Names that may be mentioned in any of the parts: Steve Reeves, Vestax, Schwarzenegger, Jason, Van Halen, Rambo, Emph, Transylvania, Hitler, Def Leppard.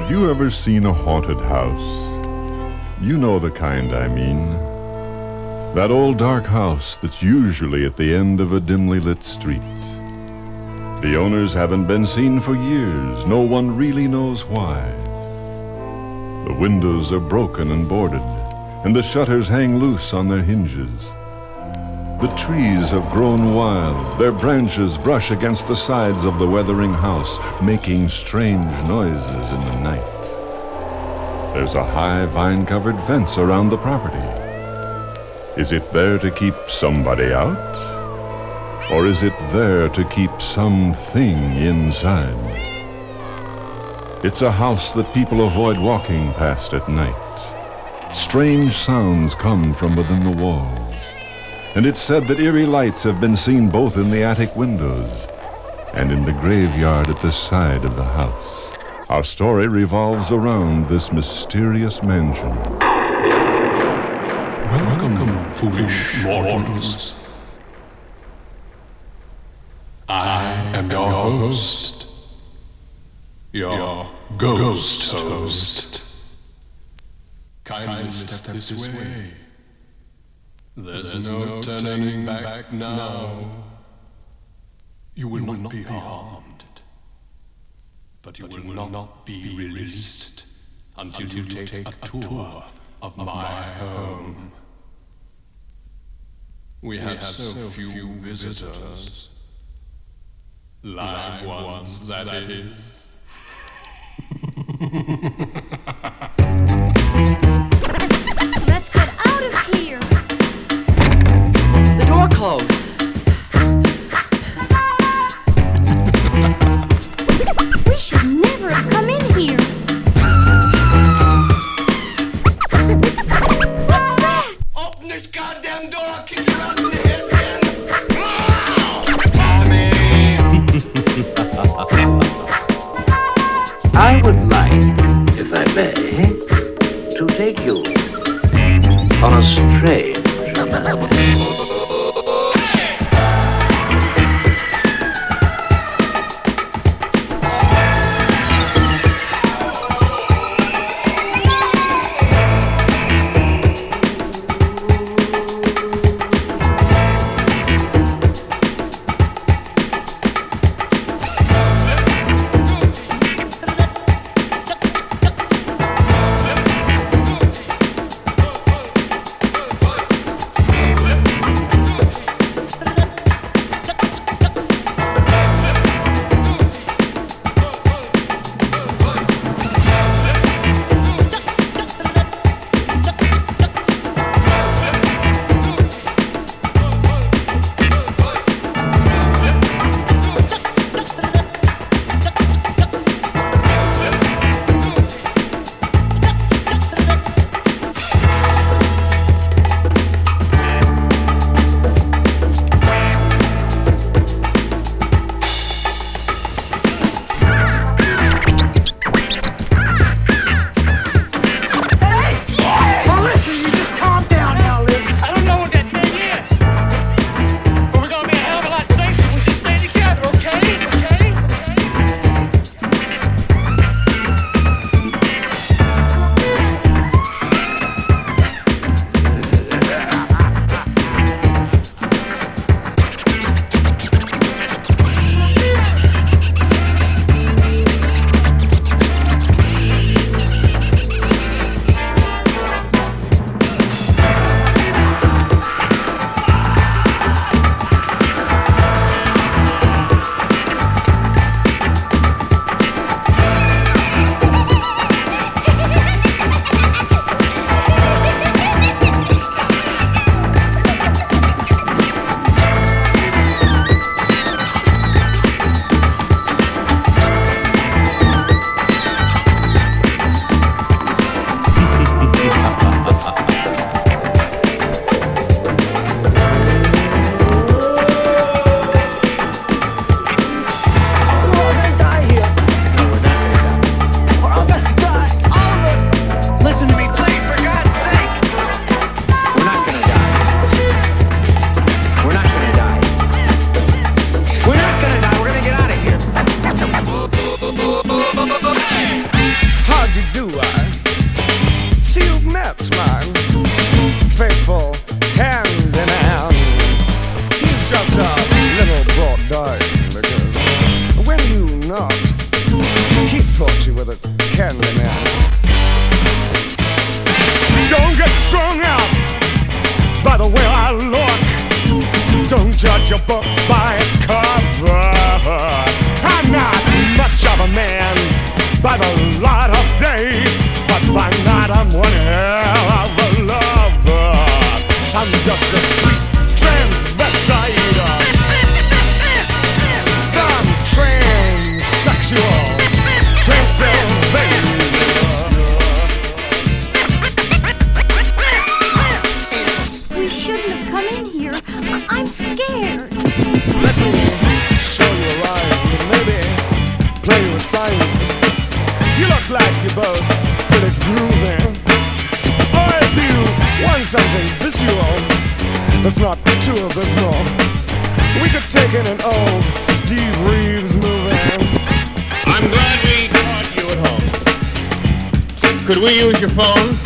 Have you ever seen a haunted house? You know the kind I mean. That old dark house that's usually at the end of a dimly lit street. The owners haven't been seen for years. No one really knows why. The windows are broken and boarded, and the shutters hang loose on their hinges. The trees have grown wild. Their branches brush against the sides of the weathering house, making strange noises in the night. There's a high vine-covered fence around the property. Is it there to keep somebody out? Or is it there to keep something inside? It's a house that people avoid walking past at night. Strange sounds come from within the walls. And it's said that eerie lights have been seen both in the attic windows and in the graveyard at the side of the house. Our story revolves around this mysterious mansion. Welcome, foolish mortals. I am your host. Your ghost host. Kindly step this way. There's no turning back now. You will not be harmed. But you will not be released until you take a tour of my home. We have so few visitors. Live ones, that is. Let's get out of here! Door closed. We should never have come in here. What's that? Open this goddamn door, I'll kick you out in the head, man. Mommy! I would like, if I may, to take you on a strange a book by its cover. I'm not much of a man by the light of day, but by night I'm one hell of a lover. I'm just a sweet transvestite. I'm transsexual, Transylvania. We shouldn't have come in here. I'm scared. Let me show you a ride. Maybe play you a siren. You look like you're both pretty groovy. Or if you want something visual that's not too abysmal, we could take in an old Steve Reeves movie. I'm glad we caught you at home. Could we use your phone?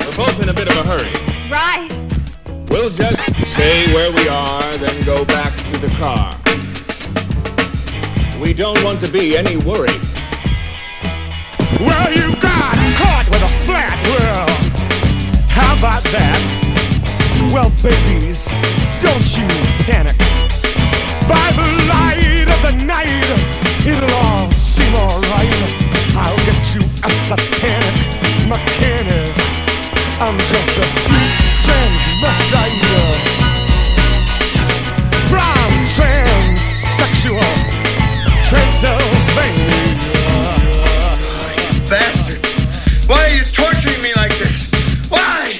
We're both in a bit of a hurry. Right. We'll just say where we are, then go back to the car. We don't want to be any worry. Well, you got caught with a flat world. How about that? Well, babies, don't you panic. By the light of the night, it'll all seem alright. I'll get you a satanic mechanic. I'm just a sweet transvestite from transsexual Transylvania. Oh, you bastard! Why are you torturing me like this? Why?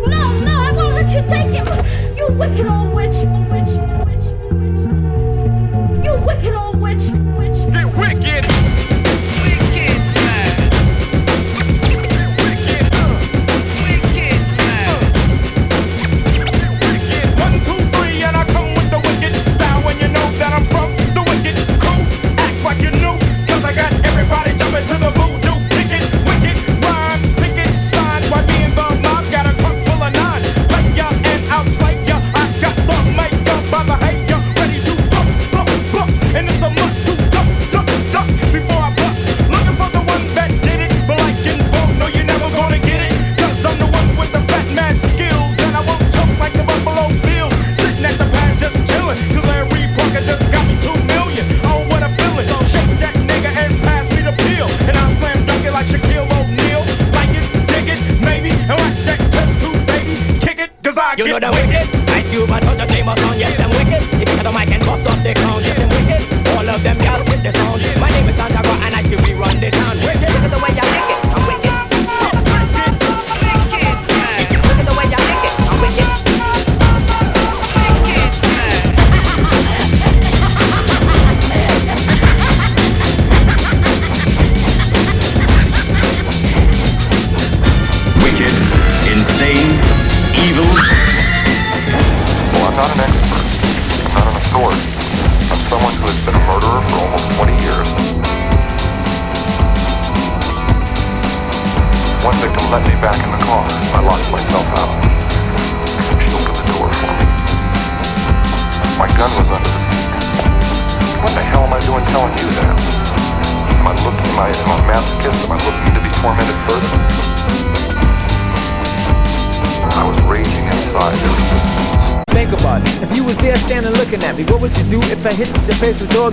No, I won't let you take it. You wicked old witch. You wicked old witch. You're wicked.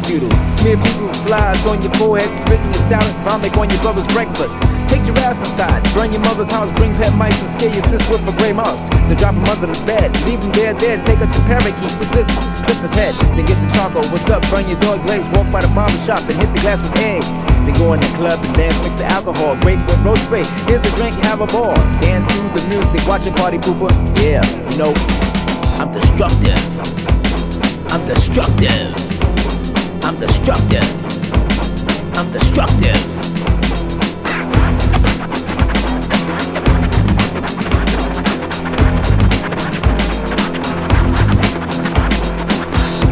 Doodle. Smear people with flies on your forehead, spit in your salad, vomit on your brother's breakfast. Take your ass inside, burn your mother's house, bring pet mice and scare your sis with a gray mouse. Then drop her mother to bed, leave him there dead, take up the parakeet with scissors, clip his head. Then get the charcoal, what's up, burn your dog legs, walk by the barber shop and hit the glass with eggs. Then go in the club and dance, mix the alcohol, grape with roast spray, here's a drink, have a ball. Dance to the music, watch your party pooper, yeah, you know, I'm destructive. I'm destructive. I'm destructive. I'm destructive.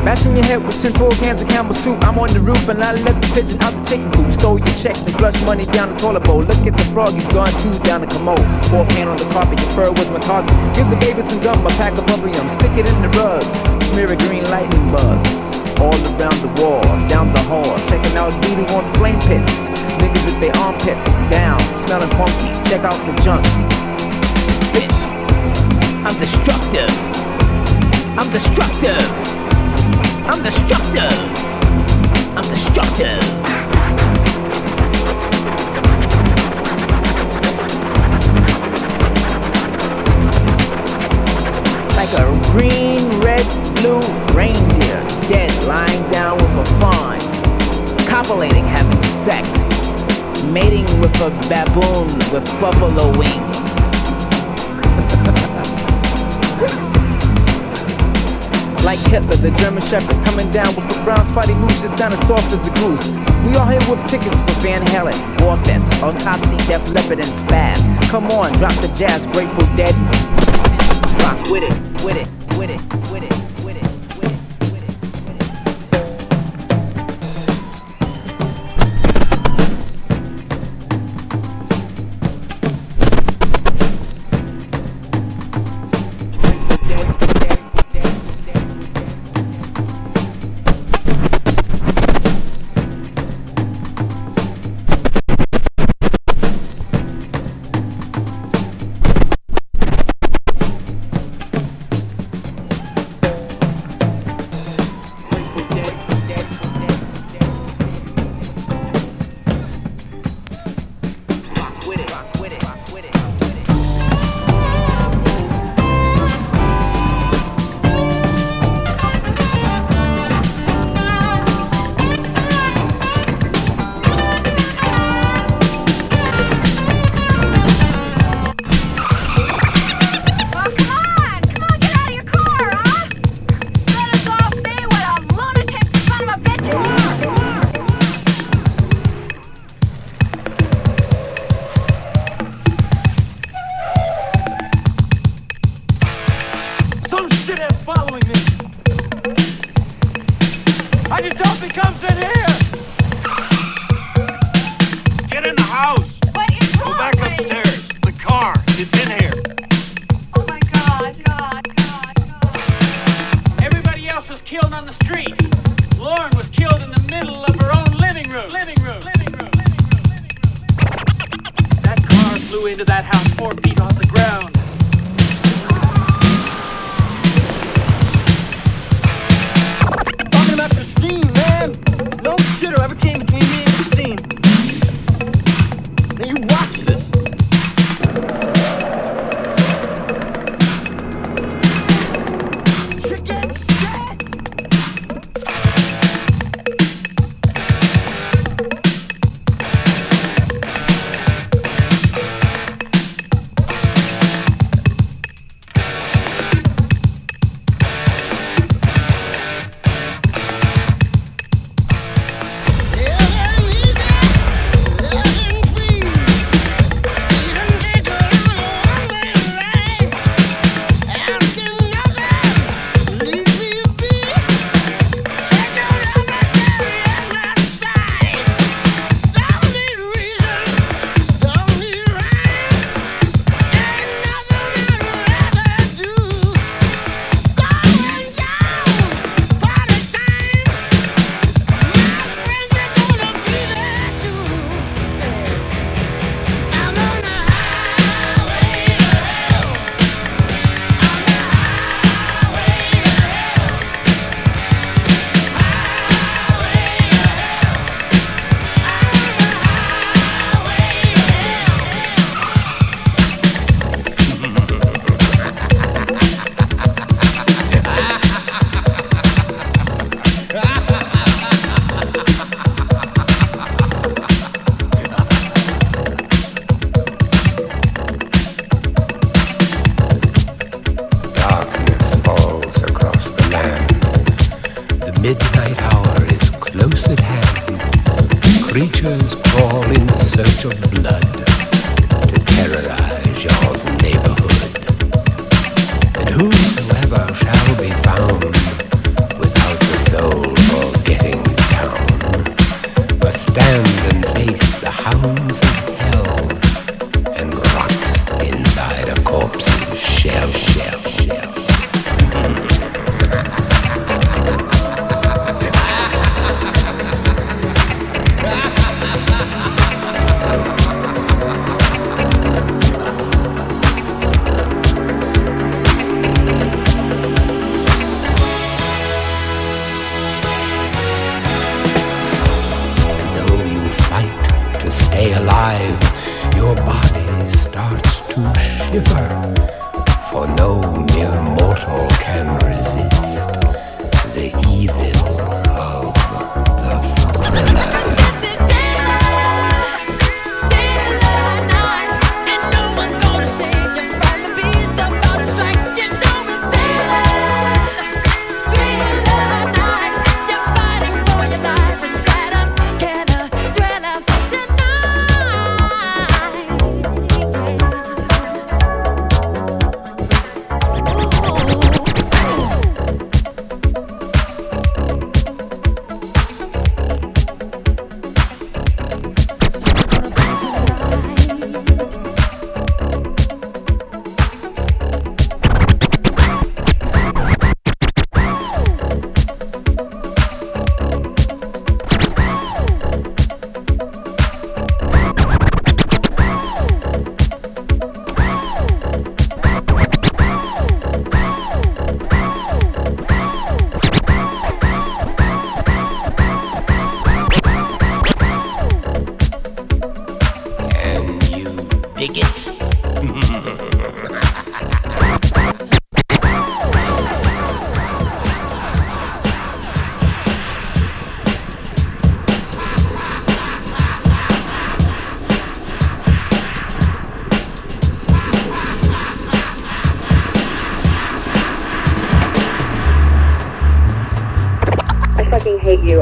Bashing your head with tinfoil cans of Campbell soup. I'm on the roof and I left the pigeon out the chicken coop. Stole your checks and flushed money down the toilet bowl. Look at the frog, he's gone too down the commode. Four pan on the carpet, your fur was my target. Give the baby some gum, a pack of bubble gum. Stick it in the rugs, smear it green lightning bugs. All around the walls, down the hall, checking out beating on flame pits. Niggas with their armpits down, smelling funky, check out the junk. Spit, I'm destructive. I'm destructive. I'm destructive. I'm destructive. Like a green, red, blue reindeer, dead lying down with a fawn, copulating, having sex, mating with a baboon with buffalo wings. Like Hitler, the German Shepherd, coming down with a brown spotty moose, just sounding soft as a goose. We all here with tickets for Van Halen, Warfest, Autopsy, Def Leppard, and Spaz. Come on, drop the jazz, Grateful Dead. Rock with it, with it, with it, with it, with it, with it, with shiver, for no mere mortal can resist the evil of the thriller.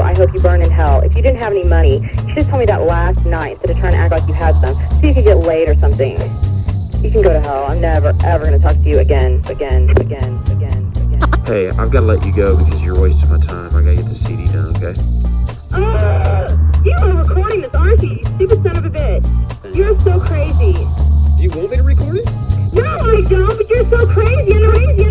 I hope you burn in hell. If you didn't have any money, you should have told me that last night instead of trying to act like you had some, so you could get laid or something. You can go to hell. I'm never, ever going to talk to you again. Hey, I've got to let you go because you're wasting my time. I got to get the CD done, okay? You are recording this, aren't you? You stupid son of a bitch. You're so crazy. Do you want me to record it? No, I don't, but you're so crazy. I'm crazy.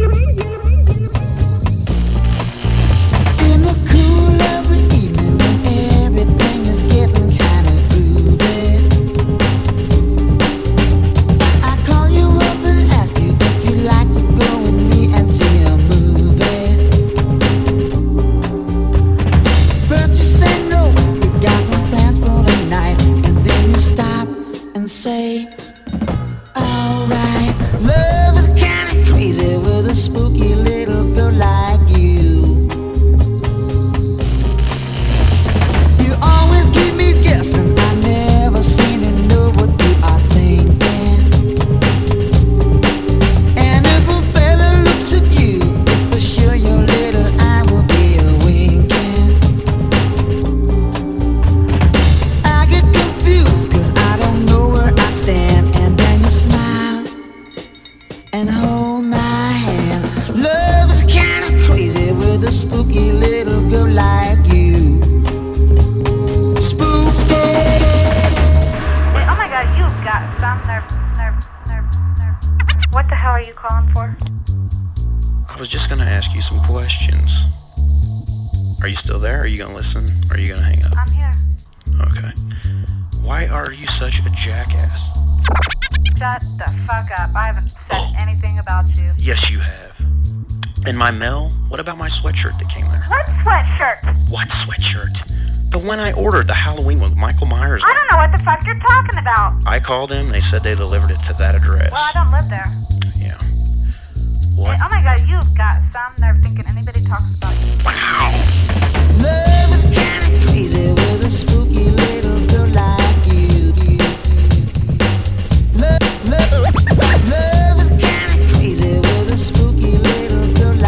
I called them, they said they delivered it to that address. Well, I don't live there. Yeah. What? Hey, oh my God, you've got some nerve thinking anybody talks about you. Wow. Love is kinda crazy with a spooky little girl like you. Love is kinda crazy with a spooky little girl like you.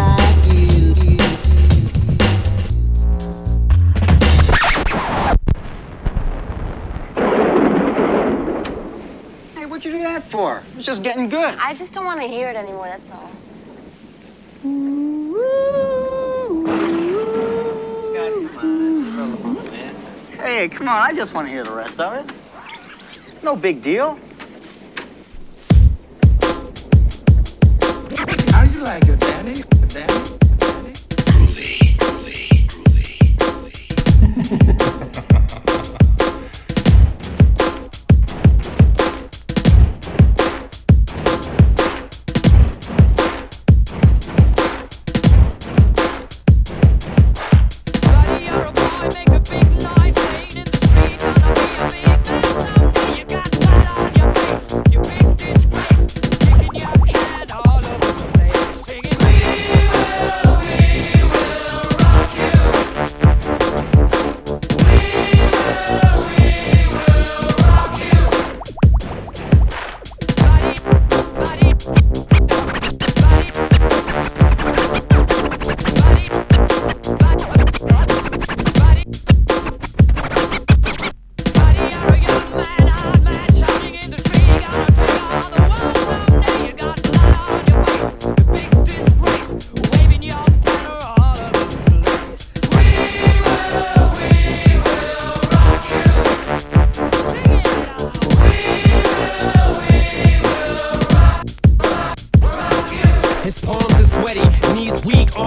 What you do that for? It's just getting good. I just don't want to hear it anymore, that's all. Scott, come on. Roll them up, man. Hey, come on. I just want to hear the rest of it. No big deal. How you like it, Daddy? Groovy.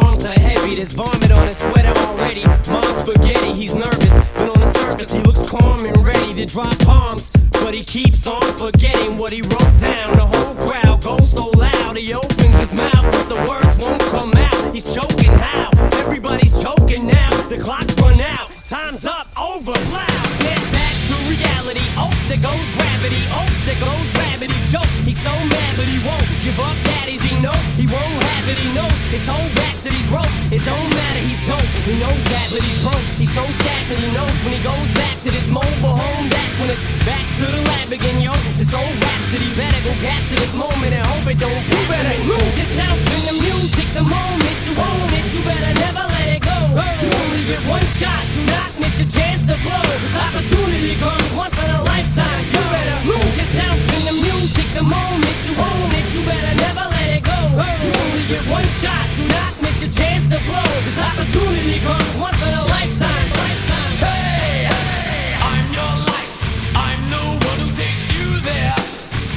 arms are heavy, there's vomit on his sweater already. Mom's spaghetti, he's nervous, but on the surface he looks calm and ready to drop bombs. But he keeps on forgetting what he wrote down. The whole crowd goes so loud, he opens his mouth, but the words won't come out. He's choking how? Everybody's choking now. The clock's run out, time's up, over, loud. Get back to reality, oh, there goes gravity, oh, there goes gravity, choke. He's so mad, but he won't give up daddies, he knows. He won't have it, he knows. His whole back to these ropes, it don't matter, he's dope. He knows that, but he's broke. He's so stagnant, he knows when he goes back to this mobile home, that's when it's back to the lab again, yo. This old rhapsody better go capture this moment and hope it don't prove it. And lose yourself in the music, the moment you own it, you better never let it go. You only get one shot, do not miss your chance to blow. This opportunity comes once in a lifetime, you better lose yourself in the music, the moment you own it, you better never let it go. You only get one shot, do not miss your chance to blow. This opportunity comes once in a lifetime, lifetime. Hey, hey, I'm your life, I'm the one who takes you there.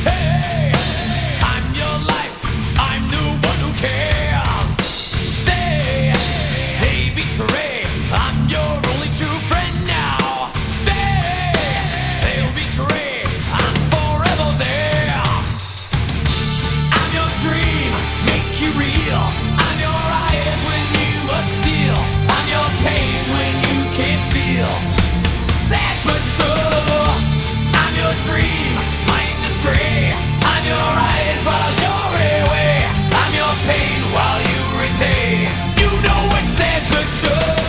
Hey, hey, I'm your life, I'm the one who cares. They betray, I'm your only true friend now. They'll betray, I'm forever there. I'm your dream, make you real. I'm your eyes when you must steal. I'm your pain when you can't feel. Sad but true, I'm your dream, my industry. I'm your eyes while you're away. I'm your pain while you repay. You know it's sad but true.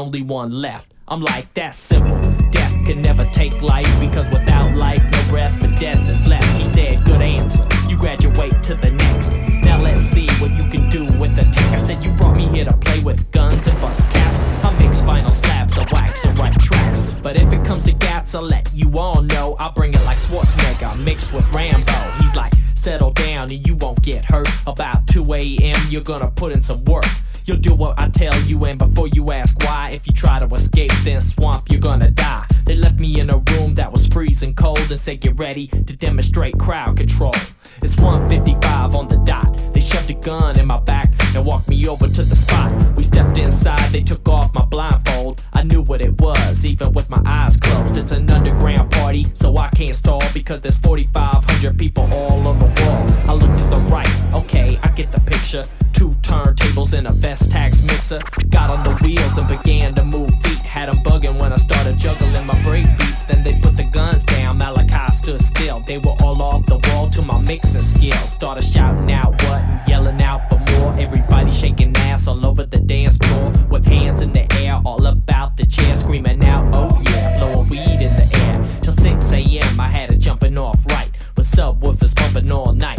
Only one left. I'm like, that's simple. Death can never take life, because without life, no breath, but death is left. He said, good answer. You graduate to the next. Now let's see what you can do with the tech. I said, you brought me here to play with guns and bust caps. I mix vinyl slabs of wax and write tracks. But if it comes to gats, I'll let you all know. I'll bring it like Schwarzenegger mixed with Rambo. He's like, settle down and you won't get hurt. About 2 a.m., you're gonna put in some work. You'll do what I tell you, and before you ask why, if you try to escape this swamp, you're gonna die. They left me in a room that was freezing cold and said, get ready to demonstrate crowd control. It's 1:55 on the dot. They shoved a gun in my back and walked me over to the spot. We stepped inside, they took off my blindfold. I knew what it was, even with my eyes closed. It's an underground party, so I can't stall, because there's 4,500 people all on the wall. I look to the right, okay, I get the picture. 2 turntables and a Vestax mixer. Got on the wheels and began to move feet. Had them bugging when I started juggling my break beats. Then they put the guns down, Malachi stood still. They were all off the wall to my mixing skills. Started shouting out what and yelling out for more. Everybody shaking ass all over the dance floor, with hands in the air all about the chair, screaming out, oh yeah, blowing weed in the air. Till 6 a.m. I had it jumping off right, with subwoofers pumping all night.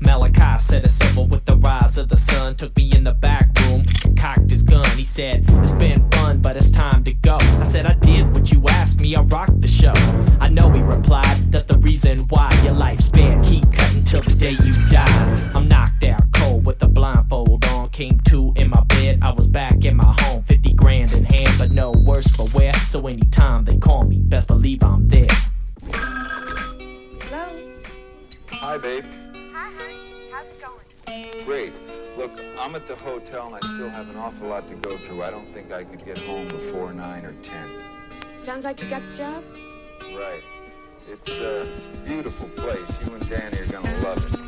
Malachi said it's over with the rise of the sun. Took me in the back room, cocked his gun. He said, it's been fun, but it's time to go. I said, I did what you asked me, I rocked the show. I know, he replied, that's the reason why your life's bad. Keep cutting till the day you die. I'm knocked out cold with a blindfold on. Came to in my bed, I was back in my home. 50 grand in hand, but no worse for wear. So anytime they call me, best believe I'm there. Hello? Hi, babe. Hi, honey. How's it going? Great. Look, I'm at the hotel and I still have an awful lot to go through. I don't think I could get home before 9 or 10. Sounds like you got the job? Right. It's a beautiful place. You and Danny are going to love it.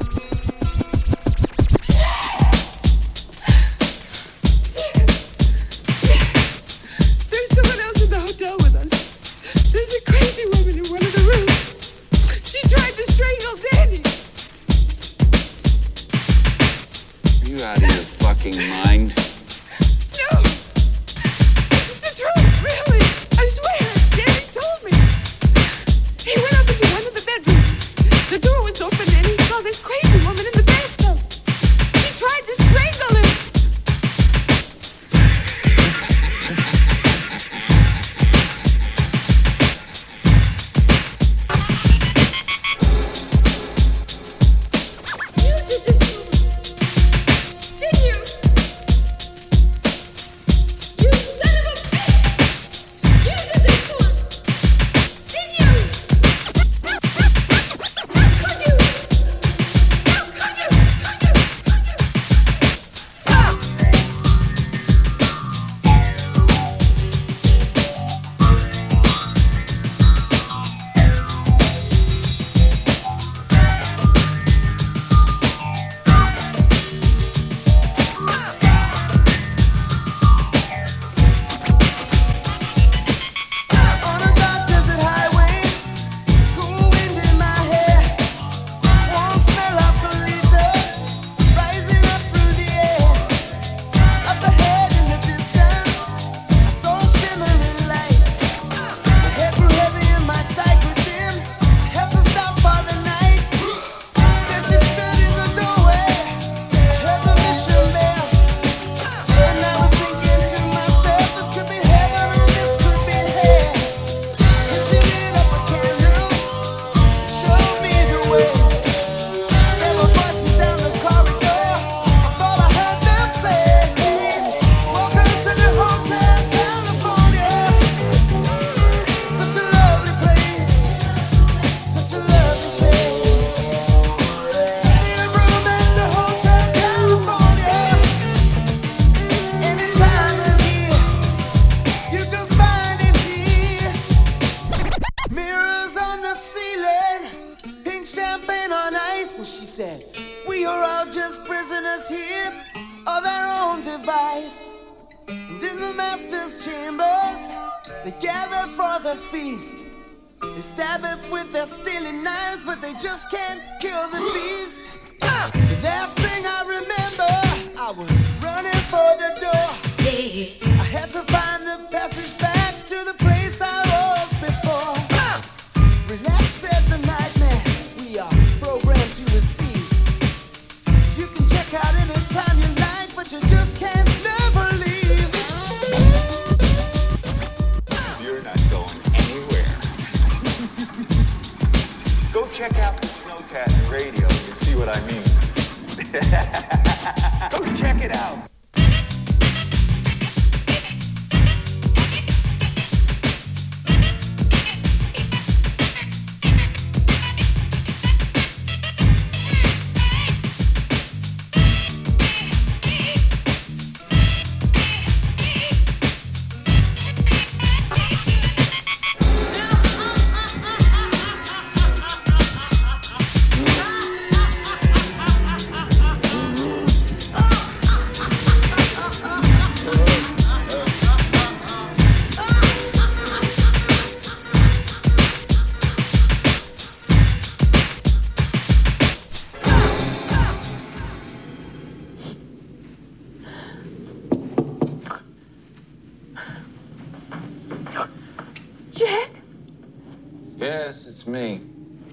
There's someone else in the hotel with us. There's a crazy woman in one of the rooms. She tried to strangle Danny. You out of your fucking mind? No! This is the truth, really! I swear! Danny told me! He went up into one of the bedrooms. The door was open and he saw this crazy woman in the bathtub. She tried to strangle him! Go check it out. Yes, it's me.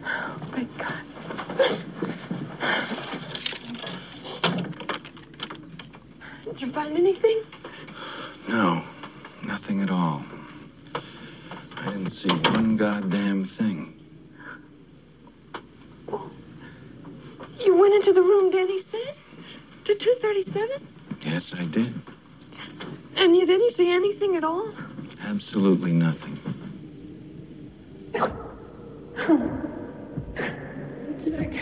Oh, my God. Did you find anything? No, nothing at all. I didn't see one goddamn thing. Well, you went into the room Danny said? To 237? Yes, I did. And you didn't see anything at all? Absolutely nothing. Jack,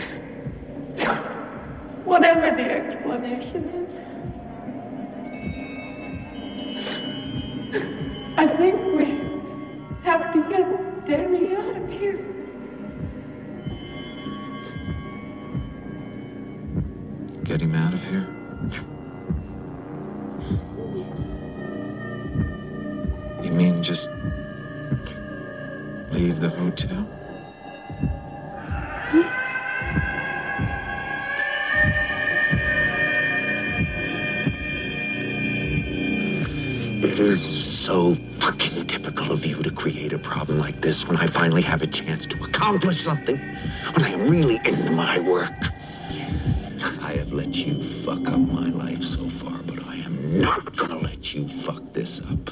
whatever the explanation is, I think we have to get Danny out of here. Get him out of here? Yes. You mean just leave the hotel? It is so fucking typical of you to create a problem like this when I finally have a chance to accomplish something, when I am really into my work. I have let you fuck up my life so far, but I am not gonna let you fuck this up.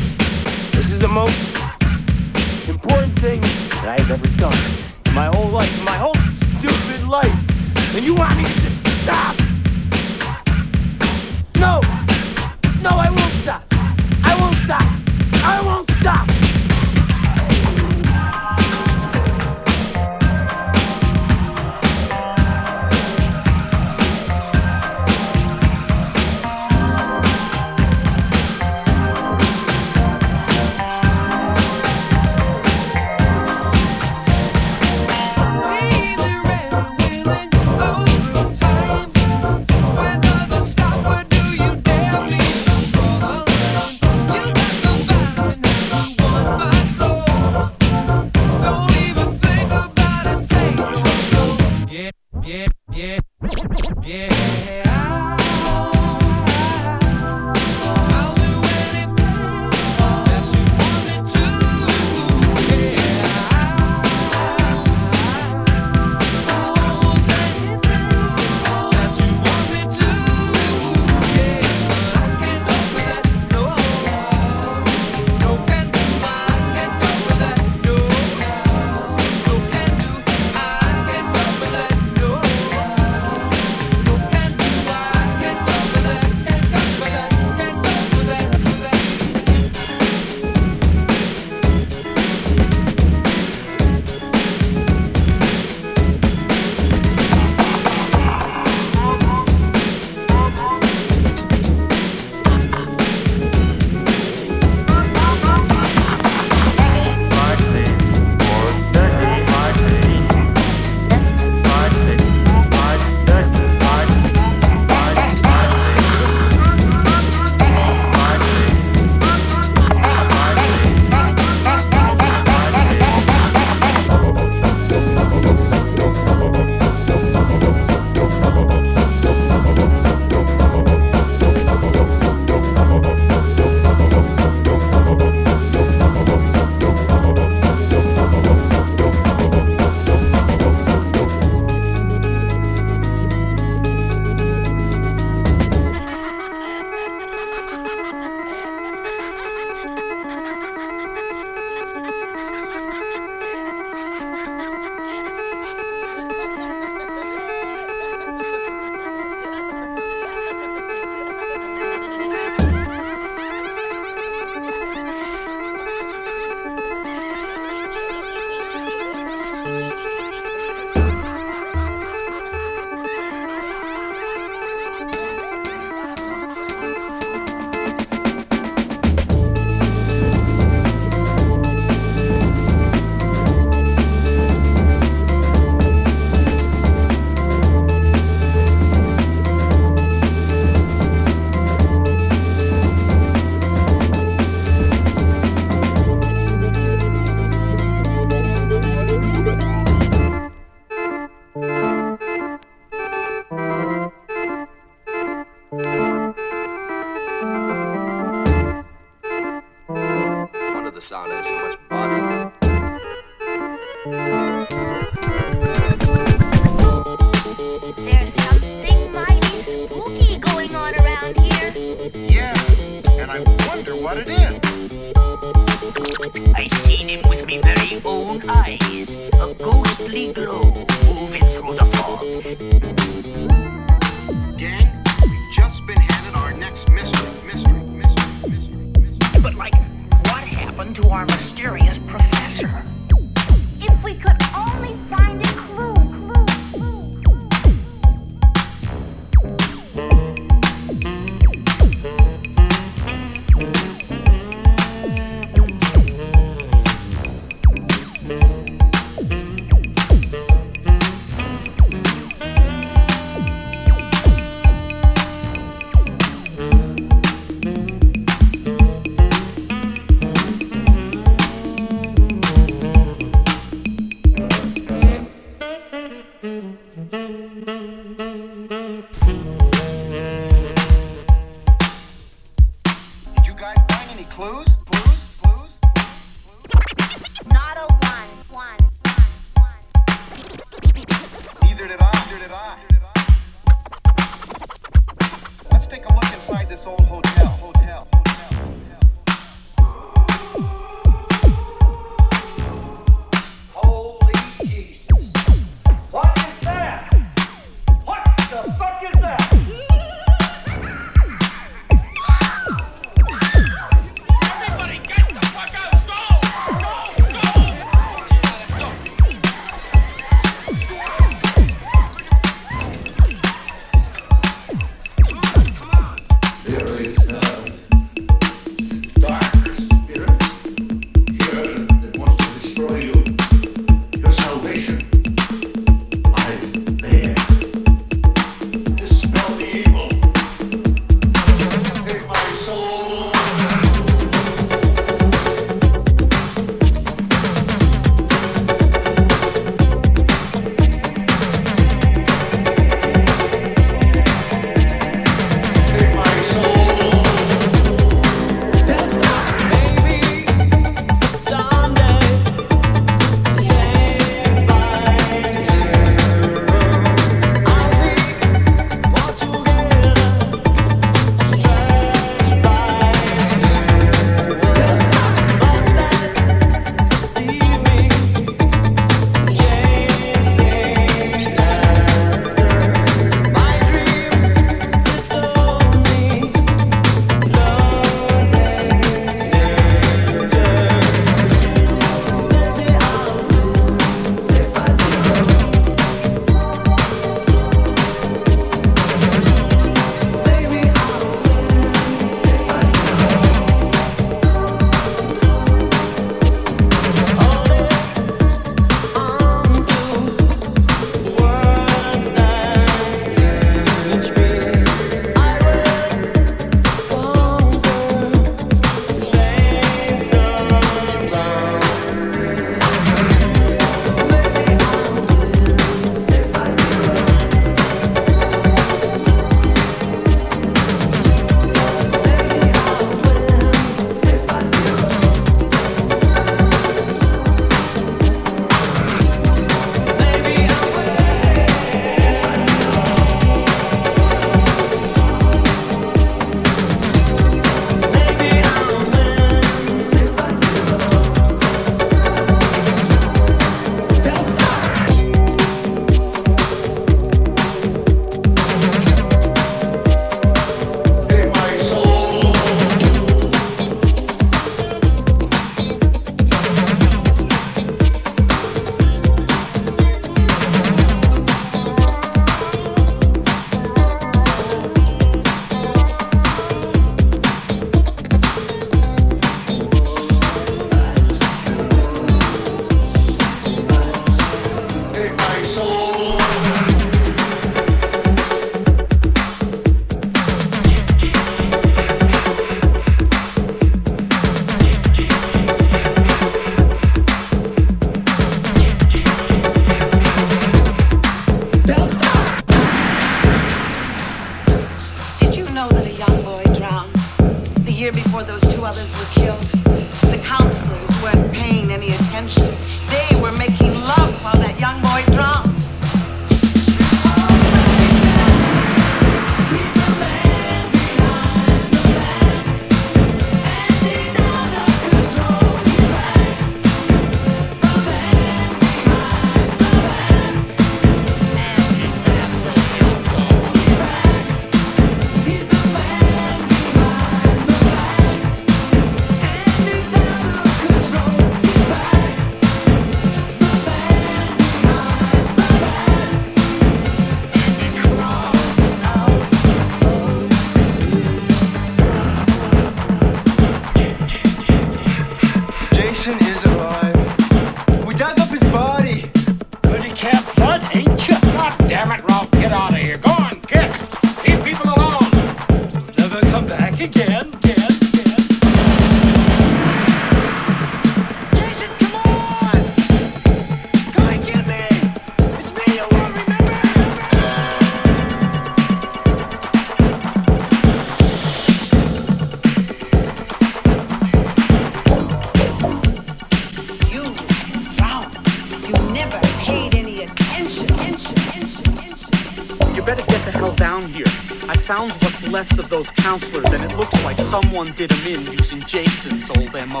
You better get the hell down here. I found what's left of those counselors, and it looks like someone did them in using Jason's old M.O.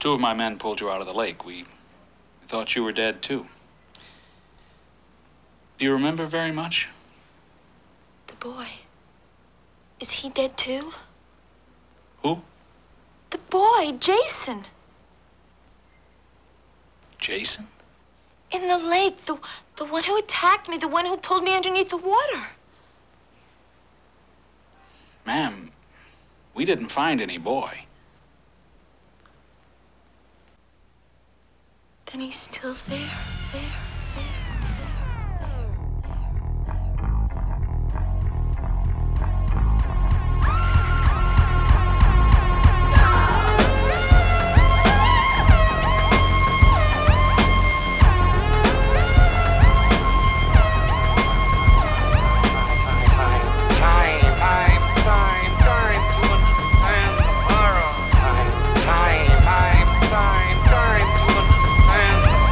Two of my men pulled you out of the lake. We thought you were dead, too. Do you remember very much? The boy. Is he dead, too? Who? The boy, Jason. Jason? In the lake. The one who attacked me, the one who pulled me underneath the water. Ma'am, we didn't find any boy. And he's still there.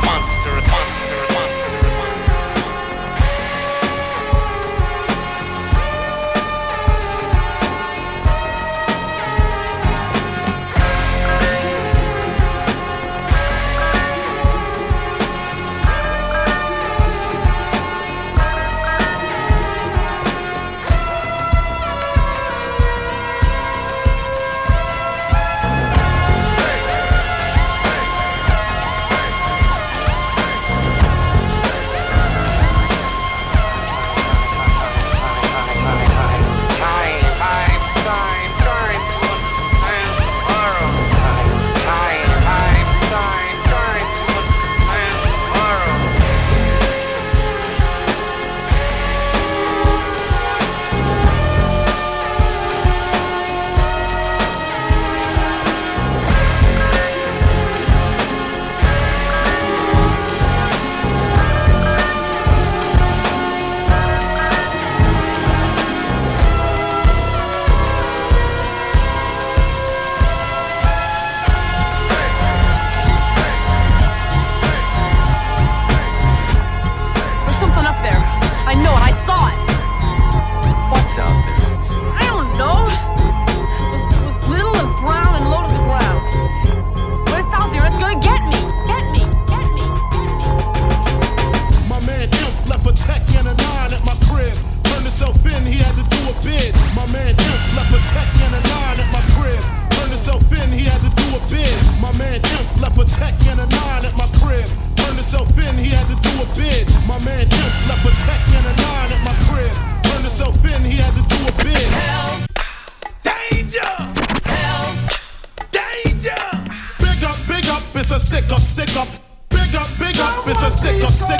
Monster.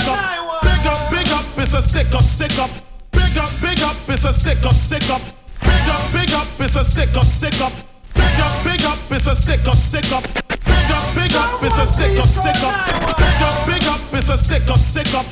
big up, it's a stick up, stick up. Big up, it's a stick up, stick up. Big up, it's a stick up, stick up. Big up, it's a stick up, stick up. Big up, it's a stick up, stick up. Big up, it's a stick up, stick up.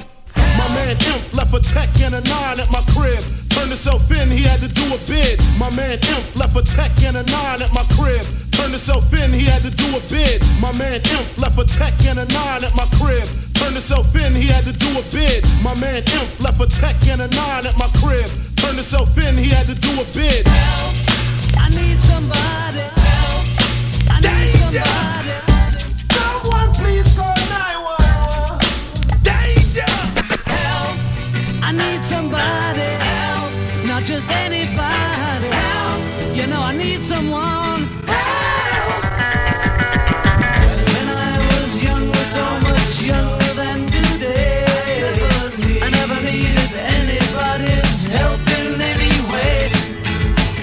My man Emph left a tech and a 9 at my crib. Turned himself in, he had to do a bid. My man Emph left a tech and a 9 at my crib. Turned himself in, he had to do a bid. My man Emph left a tech and a 9 at my crib. Turned himself in, he had to do a bid. My man Emph left a tech and a 9 at my crib. Turned himself in, he had to do a bid. Help, I need somebody. Help, I need somebody. Just anybody. Help. You know I need someone. Help. When I was younger, so much younger than today, I never needed anybody's help in any way.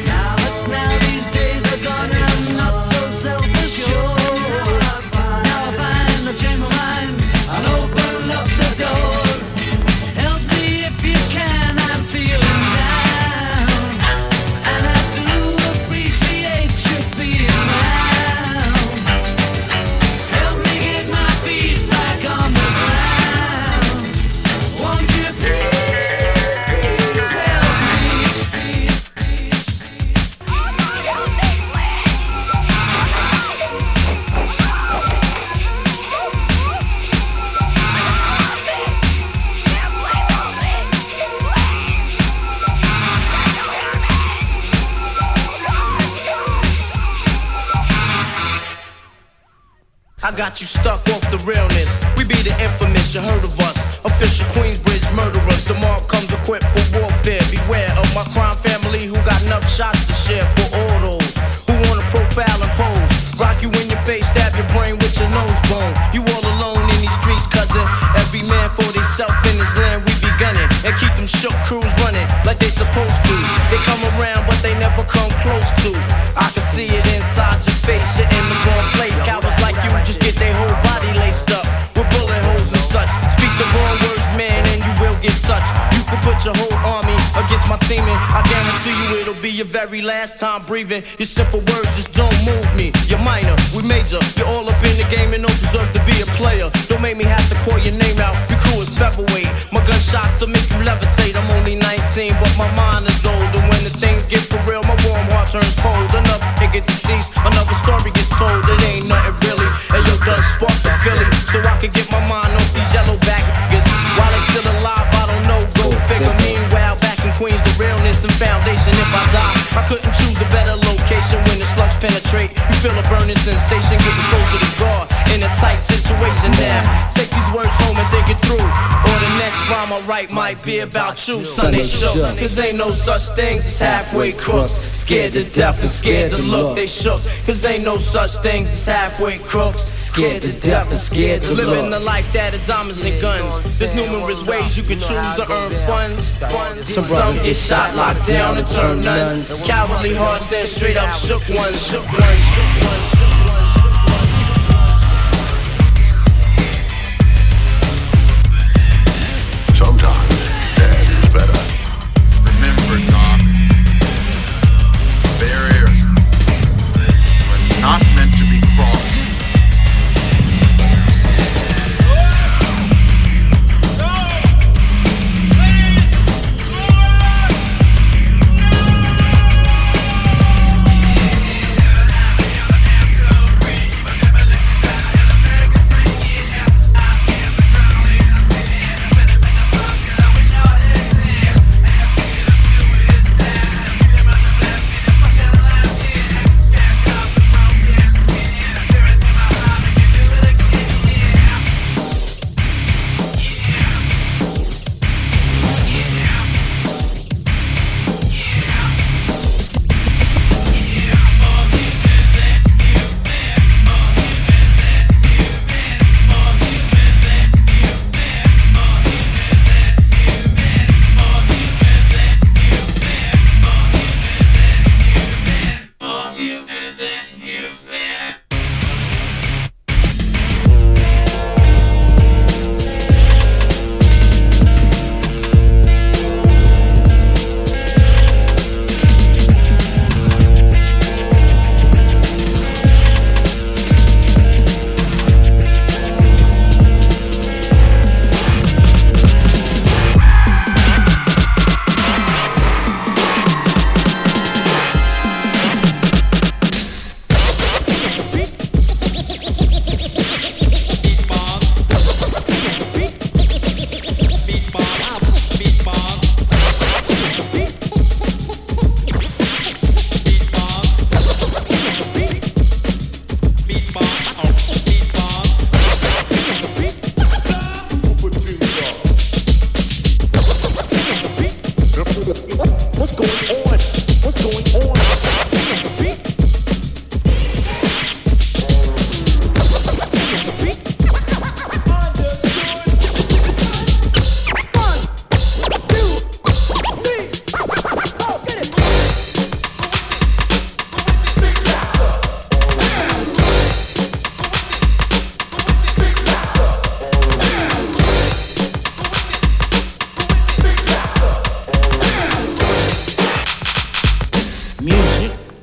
Now these days are gone, and I'm not so self-assured. Now I find a change my mind. I'll open up the door. Help me if you can. I'm feeling down. I got you stuck off the realness. We be the infamous, you heard of us. Official Queensbridge murderers. Tomorrow comes equipped for warfare. Beware of my crime family who got enough shots to share for all those who wanna profile and pose. Rock you in your face, stab your brain with your nose bone. You all alone in these streets, cousin. Every man for themself in his land, we be gunning. And keep them shook crews running like they supposed to. They come around, but they never come close to. I can see it inside your face, you're in the wrong place. Cowards like you just get their whole body laced up with bullet holes and such. Speak the wrong words, man, and you will get such. You can put your whole army against my teaming. I guarantee you it'll be your very last time breathing. Your simple words just don't move me. You're minor, we major. You're all up in the game and don't deserve to be a player. Don't make me have to call your name out. Your crew is featherweight. My gunshots will make you levitate. I'm only 19, but my mind is older. When the things get for real, my warm heart turns cold. Enough nigga deceased, another story gets told. It ain't nothing really. And yo, does spark the feeling, so I can get my mind off these yellow back niggas. While they still alive, I don't know. Go figure. Meanwhile, back in Queens, the realness and foundation. If I die, I couldn't choose a better location. When the slugs penetrate, you feel a burning sensation. Getting closer to God in a tight situation now. Take these words home and think it through. Or the next rhyme I write might be about you, Sunday shook. Cause ain't no such things as halfway crooks. Scared to death and scared to look, they shook. Cause ain't no such things as halfway crooks. Scared to death and scared to look. Living the life that is diamonds and guns. There's numerous ways you can choose to earn funds. Some get shot, locked down, and turn nuns. Cowardly hearts and straight up shook ones. Shook ones, shook ones.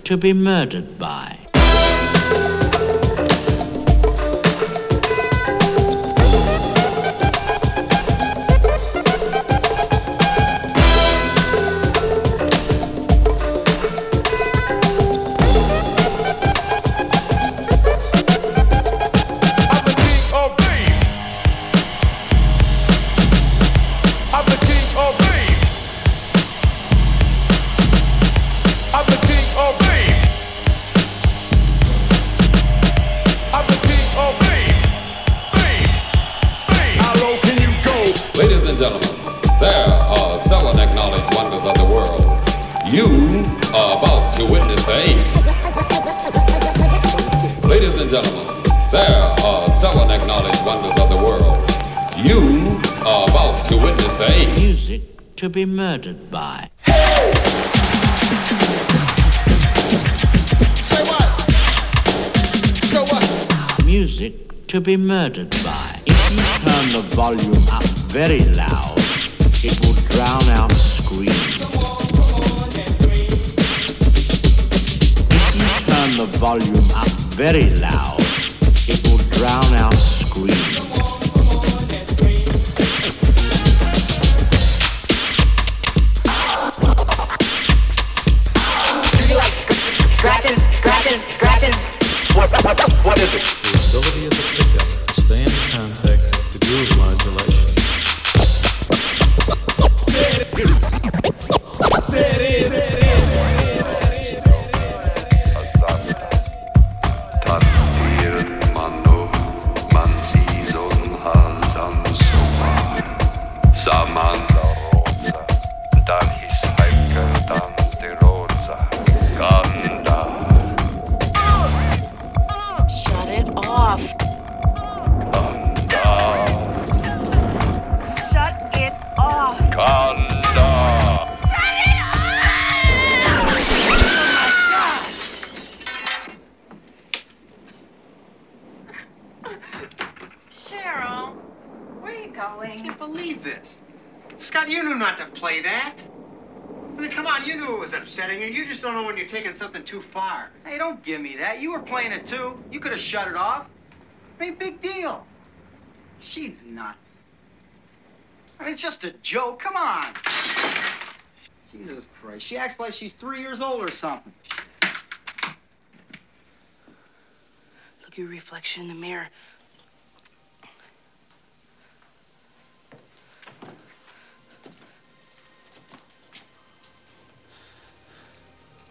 To be murdered by. To be murdered by. Say what? So what? Music to be murdered by. If you turn the volume up very loud, it will drown out screams. If you turn the volume up very loud, it will drown out screams. What is it? The ability of the pickup to stay in contact with the groove modulation. Taking something too far. Hey, don't give me that. You were playing it too. You could have shut it off. I mean, big deal. She's nuts. I mean, it's just a joke. Come on. Jesus Christ. She acts like she's 3 years old or something. Look at your reflection in the mirror.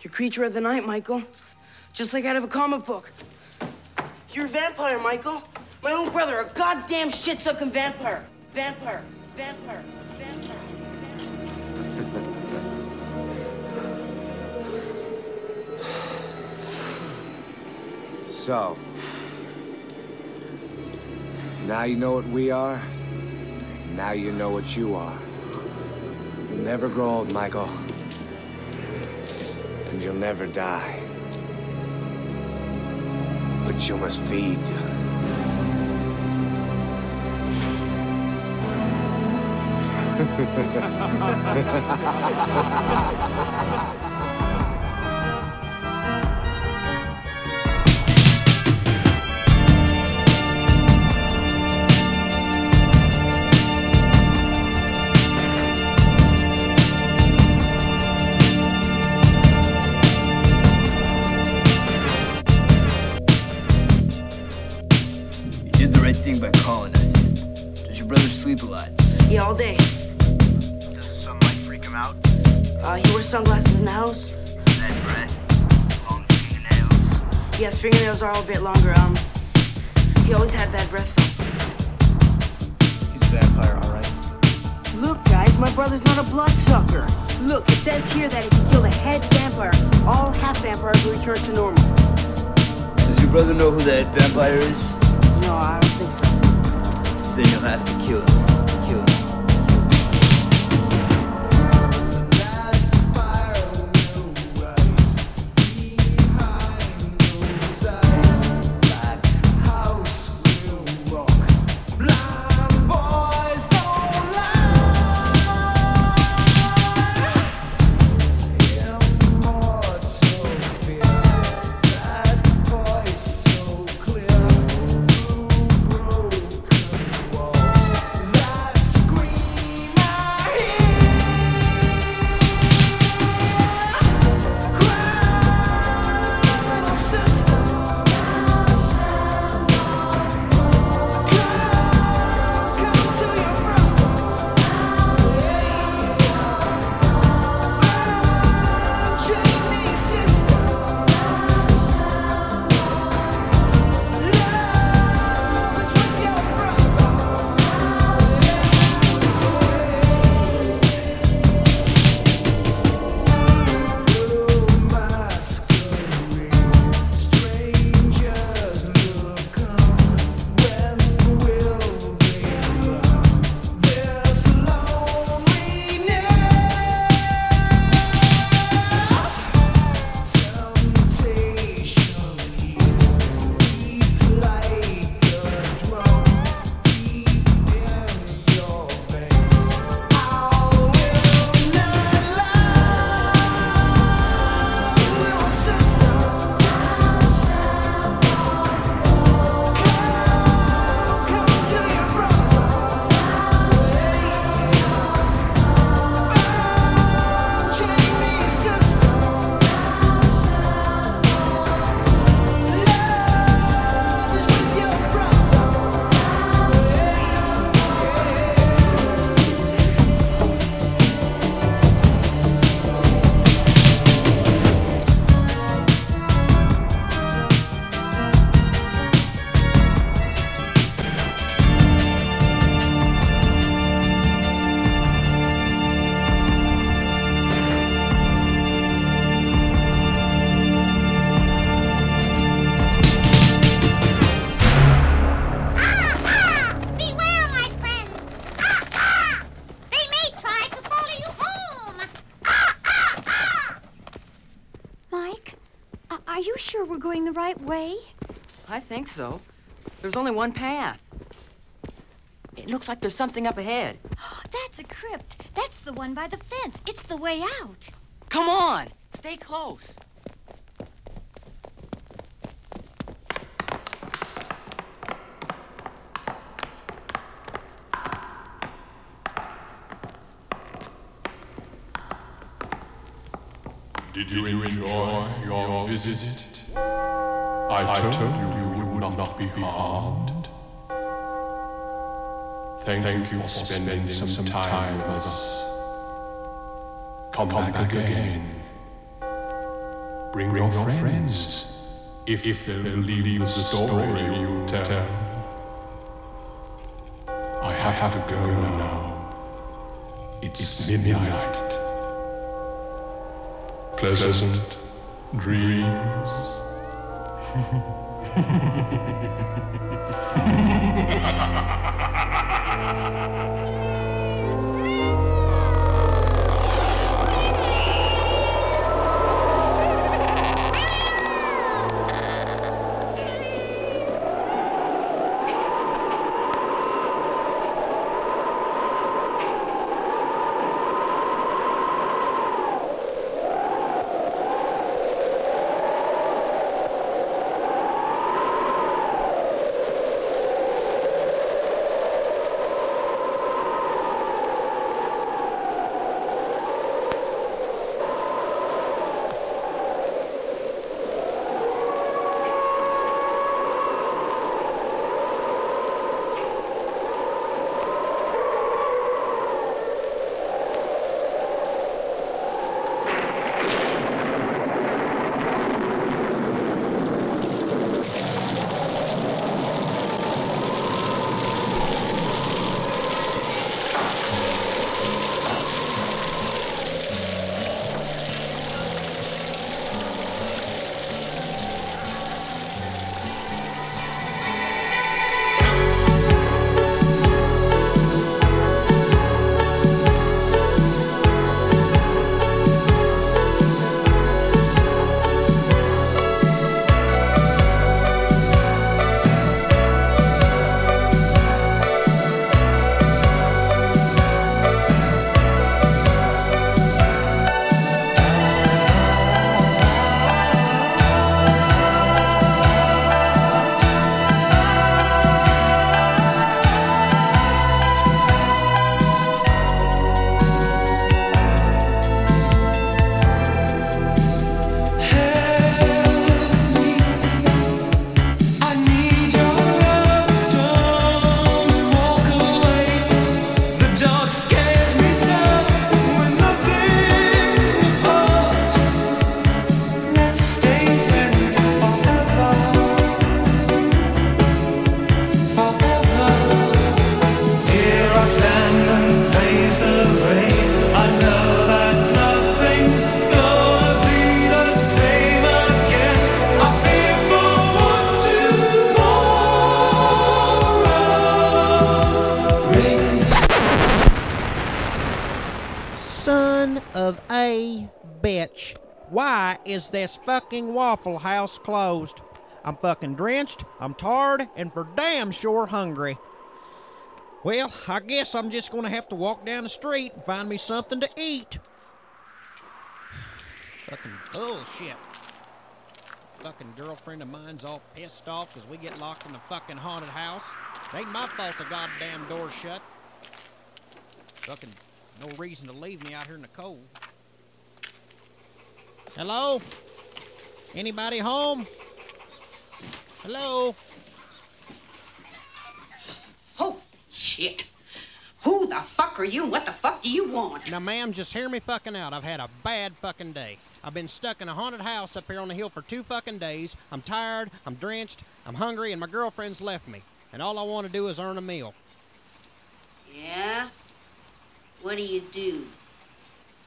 You're a creature of the night, Michael. Just like out of a comic book. You're a vampire, Michael. My own brother, a goddamn shit-sucking vampire. Vampire. Vampire. Vampire. Vampire. So, now you know what we are. Now you know what you are. You'll never grow old, Michael. And you'll never die. But you must feed. By calling us. Does your brother sleep a lot? Yeah, all day. Does the sunlight freak him out? He wears sunglasses in the house. Is that breath? Long fingernails? Yeah, his fingernails are all a bit longer. He always had bad breath. He's a vampire, all right. Look, guys, my brother's not a bloodsucker. Look, it says here that if you kill the head vampire, all half vampires will return to normal. Does your brother know who that vampire is? No, I don't think so. Then you'll have to kill him. Kill him. I think so. There's only one path. It looks like there's something up ahead. Oh, that's a crypt. That's the one by the fence. It's the way out. Come on. Stay close. Did you enjoy your visit? I told you. Not be harmed. Thank you for spending some time with us. Come back again. Bring your friends, if they'll believe the story you tell. I have to go now. It's midnight. Pleasant dreams. Hey, bitch, why is this fucking Waffle House closed? I'm fucking drenched, I'm tired, and for damn sure hungry. Well, I guess I'm just gonna have to walk down the street and find me something to eat. Fucking bullshit. Fucking girlfriend of mine's all pissed off because we get locked in the fucking haunted house. It ain't my fault the goddamn door's shut. Fucking no reason to leave me out here in the cold. Hello? Anybody home? Hello? Oh, shit. Who the fuck are you and what the fuck do you want? Now, ma'am, just hear me fucking out. I've had a bad fucking day. I've been stuck in a haunted house up here on the hill for 2 fucking days. I'm tired, I'm drenched, I'm hungry, and my girlfriend's left me. And all I want to do is earn a meal. Yeah? What do you do?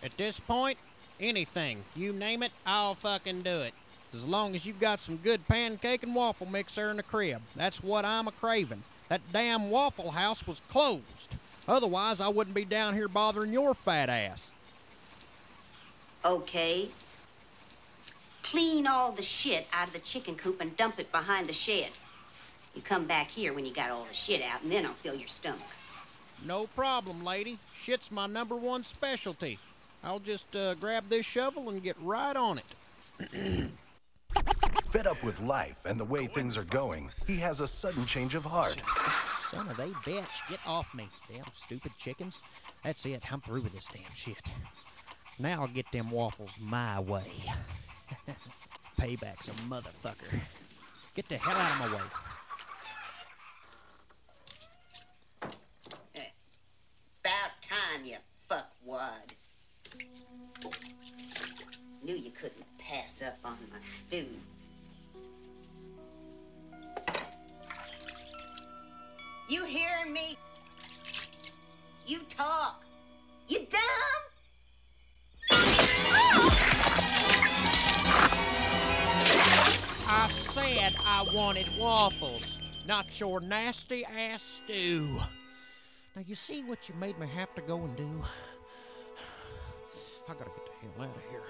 At this point, anything. You name it, I'll fucking do it. As long as you've got some good pancake and waffle mixer in the crib. That's what I'm a-craving. That damn Waffle House was closed. Otherwise, I wouldn't be down here bothering your fat ass. Okay. Clean all the shit out of the chicken coop and dump it behind the shed. You come back here when you got all the shit out, and then I'll fill your stomach. No problem, lady. Shit's my #1 specialty. I'll just grab this shovel and get right on it. Fed up with life and the way things are going, he has a sudden change of heart. Son of a bitch, get off me. Damn stupid chickens. That's it, I'm through with this damn shit. Now I'll get them waffles my way. Payback's a motherfucker. Get the hell out of my way. About time, you fuckwad. Knew you couldn't pass up on my stew. You hearing me? You talk. You dumb? I said I wanted waffles, not your nasty ass stew. Now you see what you made me have to go and do? I gotta get the hell out of here.